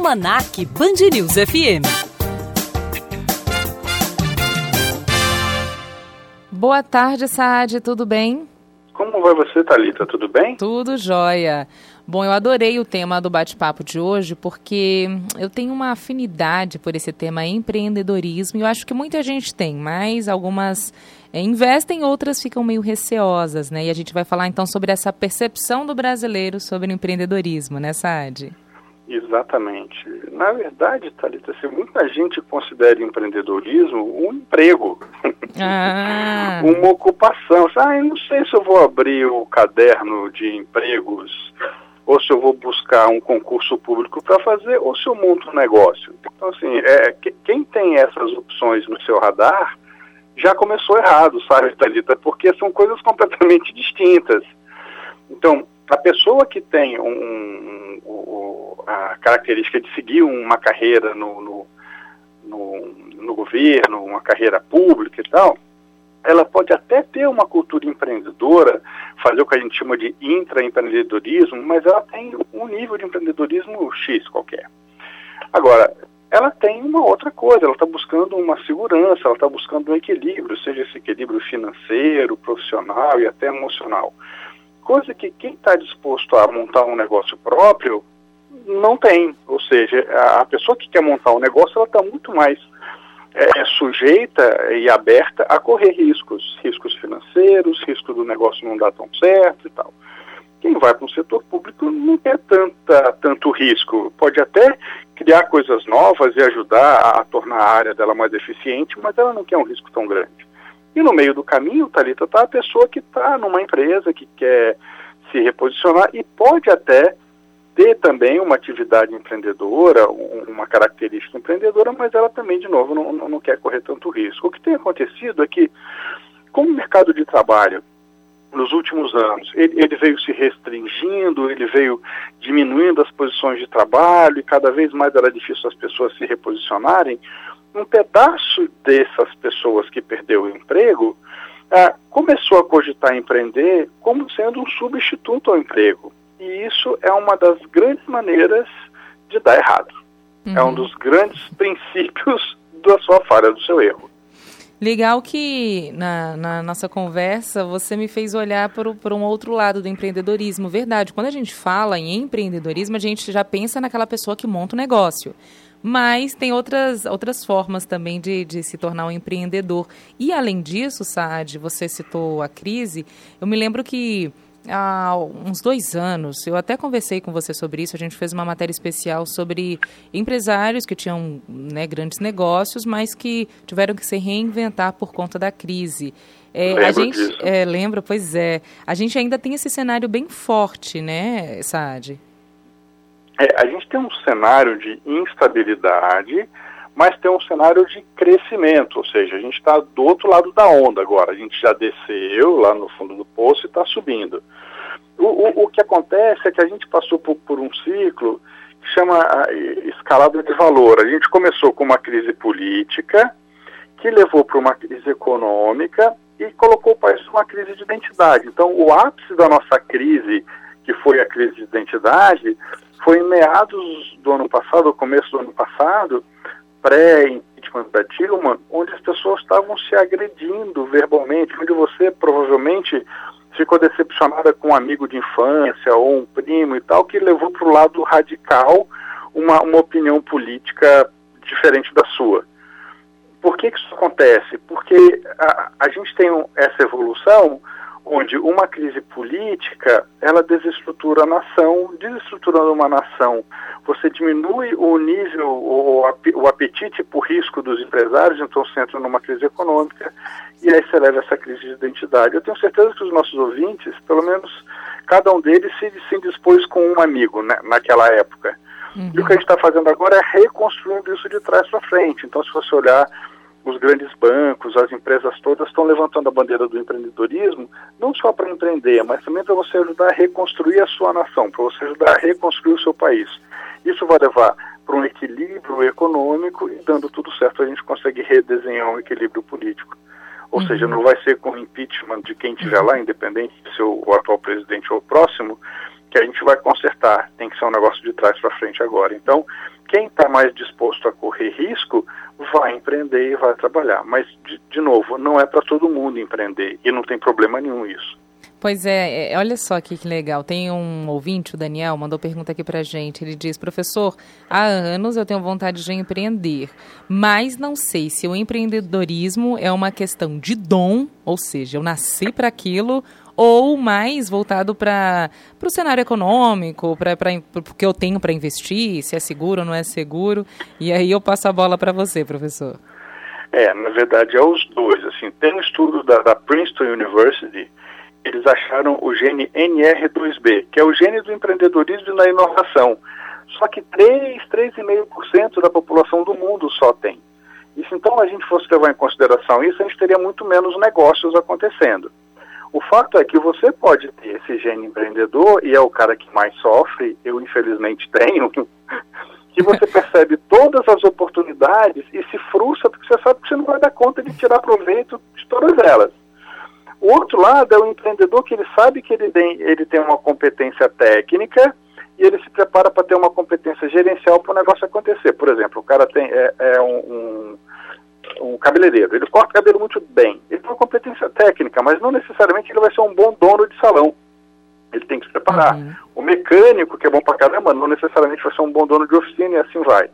Almanac BandNews FM. Boa tarde, Saad, tudo bem? Como vai você, Thalita? Tudo bem? Tudo jóia. Bom, eu adorei o tema do bate-papo de hoje porque eu tenho uma afinidade por esse tema empreendedorismo e eu acho que muita gente tem, mas algumas investem, outras ficam meio receosas, né? E a gente vai falar então sobre essa percepção do brasileiro sobre o empreendedorismo, né, Saad? Exatamente. Na verdade, Thalita, se muita gente considera empreendedorismo um emprego, uma ocupação. Eu não sei se eu vou abrir o caderno de empregos, ou se eu vou buscar um concurso público para fazer, ou se eu monto um negócio. Então, assim, quem tem essas opções no seu radar já começou errado, sabe, Thalita? Porque são coisas completamente distintas. Então, a pessoa que tem a característica de seguir uma carreira no governo, uma carreira pública e tal, ela pode até ter uma cultura empreendedora, fazer o que a gente chama de intraempreendedorismo, mas ela tem um nível de empreendedorismo X qualquer. Agora, ela tem uma outra coisa, ela está buscando uma segurança, ela está buscando um equilíbrio, seja esse equilíbrio financeiro, profissional e até emocional. Coisa que quem está disposto a montar um negócio próprio não tem. Ou seja, a pessoa que quer montar um negócio, ela está muito mais sujeita e aberta a correr riscos financeiros, risco do negócio não dar tão certo e tal. Quem vai para um setor público não tem tanto risco. Pode até criar coisas novas e ajudar a tornar a área dela mais eficiente, mas ela não quer um risco tão grande. E no meio do caminho, Thalita, está a pessoa que está numa empresa, que quer se reposicionar e pode até ter também uma atividade empreendedora, uma característica empreendedora, mas ela também, de novo, não quer correr tanto risco. O que tem acontecido é que, como o mercado de trabalho, nos últimos anos, ele veio se restringindo, ele veio diminuindo as posições de trabalho e cada vez mais era difícil as pessoas se reposicionarem, um pedaço dessas pessoas que perdeu o emprego começou a cogitar empreender como sendo um substituto ao emprego. E isso é uma das grandes maneiras de dar errado. Uhum. É um dos grandes princípios da sua falha, do seu erro. Legal que na nossa conversa você me fez olhar por um outro lado do empreendedorismo. Verdade, quando a gente fala em empreendedorismo, a gente já pensa naquela pessoa que monta o negócio. Mas tem outras formas também de se tornar um empreendedor. E além disso, Saad, você citou a crise, eu me lembro que há uns 2 anos, eu até conversei com você sobre isso, a gente fez uma matéria especial sobre empresários que tinham, né, grandes negócios, mas que tiveram que se reinventar por conta da crise. Lembra, pois é. A gente ainda tem esse cenário bem forte, né, Saad? A gente tem um cenário de instabilidade, mas tem um cenário de crescimento, ou seja, a gente está do outro lado da onda agora, a gente já desceu lá no fundo do poço e está subindo. O que acontece é que a gente passou por um ciclo que chama escalada de valor. A gente começou com uma crise política, que levou para uma crise econômica e colocou o país numa crise de identidade. Então, o ápice da nossa crise, que foi a crise de identidade, foi em meados do ano passado, começo do ano passado, pré-impeachment da Dilma, onde as pessoas estavam se agredindo verbalmente, onde você provavelmente ficou decepcionada com um amigo de infância ou um primo e tal, que levou para o lado radical uma opinião política diferente da sua. Por que isso acontece? Porque a gente tem essa evolução onde uma crise política, ela desestrutura a nação. Desestruturando uma nação, você diminui o nível, o apetite por risco dos empresários, então você entra numa crise econômica e aí você leva essa crise de identidade. Eu tenho certeza que os nossos ouvintes, pelo menos cada um deles, se dispôs com um amigo, né, naquela época. Uhum. E o que a gente está fazendo agora é reconstruindo isso de trás para frente. Então, se você olhar, os grandes bancos, as empresas todas estão levantando a bandeira do empreendedorismo, não só para empreender, mas também para você ajudar a reconstruir a sua nação, para você ajudar a reconstruir o seu país. Isso vai levar para um equilíbrio econômico e, dando tudo certo, a gente consegue redesenhar um equilíbrio político. Ou seja, não vai ser com impeachment de quem estiver lá, independente de ser o atual presidente ou o próximo, que a gente vai consertar, tem que ser um negócio de trás para frente agora. Então, quem está mais disposto a correr risco vai empreender e vai trabalhar. Mas, de novo, não é para todo mundo empreender e não tem problema nenhum isso. Pois é, olha só aqui que legal, tem um ouvinte, o Daniel, mandou pergunta aqui pra gente, ele diz, professor, há anos eu tenho vontade de empreender, mas não sei se o empreendedorismo é uma questão de dom, ou seja, eu nasci para aquilo, ou mais voltado para o cenário econômico, para o que eu tenho para investir, se é seguro ou não é seguro, e aí eu passo a bola para você, professor. É, na verdade é os dois, assim, tem um estudo da Princeton University. Eles acharam o gene NR2B, que é o gene do empreendedorismo e da inovação. Só que 3,5% da população do mundo só tem. E se então a gente fosse levar em consideração isso, a gente teria muito menos negócios acontecendo. O fato é que você pode ter esse gene empreendedor, e é o cara que mais sofre, eu infelizmente tenho, que você percebe todas as oportunidades e se frustra porque você sabe que você não vai dar conta de tirar proveito de todas elas. O outro lado é o empreendedor que ele sabe que ele tem uma competência técnica e ele se prepara para ter uma competência gerencial para o negócio acontecer. Por exemplo, o cara é um cabeleireiro, ele corta cabelo muito bem. Ele tem uma competência técnica, mas não necessariamente ele vai ser um bom dono de salão. Ele tem que se preparar. Uhum. O mecânico, que é bom para caramba, não necessariamente vai ser um bom dono de oficina e assim vai.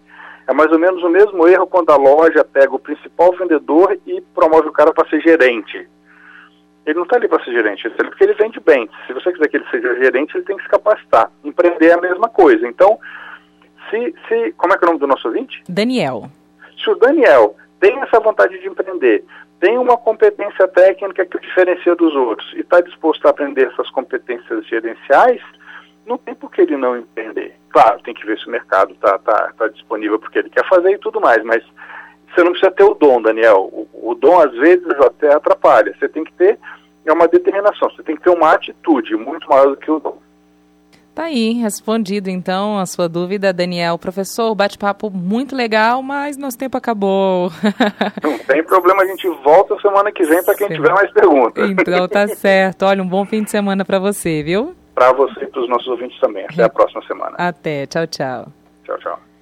É mais ou menos o mesmo erro quando a loja pega o principal vendedor e promove o cara para ser gerente. Ele não está ali para ser gerente, ele está ali porque ele vende bem. Se você quiser que ele seja gerente, ele tem que se capacitar. Empreender é a mesma coisa. Então, se como é que é o nome do nosso ouvinte? Daniel. Se o Daniel tem essa vontade de empreender, tem uma competência técnica que o diferencia dos outros e está disposto a aprender essas competências gerenciais, não tem por que ele não empreender. Claro, tem que ver se o mercado está disponível porque ele quer fazer e tudo mais, mas você não precisa ter o dom, Daniel. O dom, às vezes, até atrapalha. Você tem que ter uma determinação, você tem que ter uma atitude muito maior do que o dom. Tá aí, respondido, então, a sua dúvida, Daniel. Professor, bate-papo muito legal, mas nosso tempo acabou. Não tem problema, a gente volta semana que vem para quem tiver mais perguntas. Então, tá certo. Olha, um bom fim de semana para você, viu? Para você e para os nossos ouvintes também. Até a próxima semana. Até. Tchau, tchau. Tchau, tchau.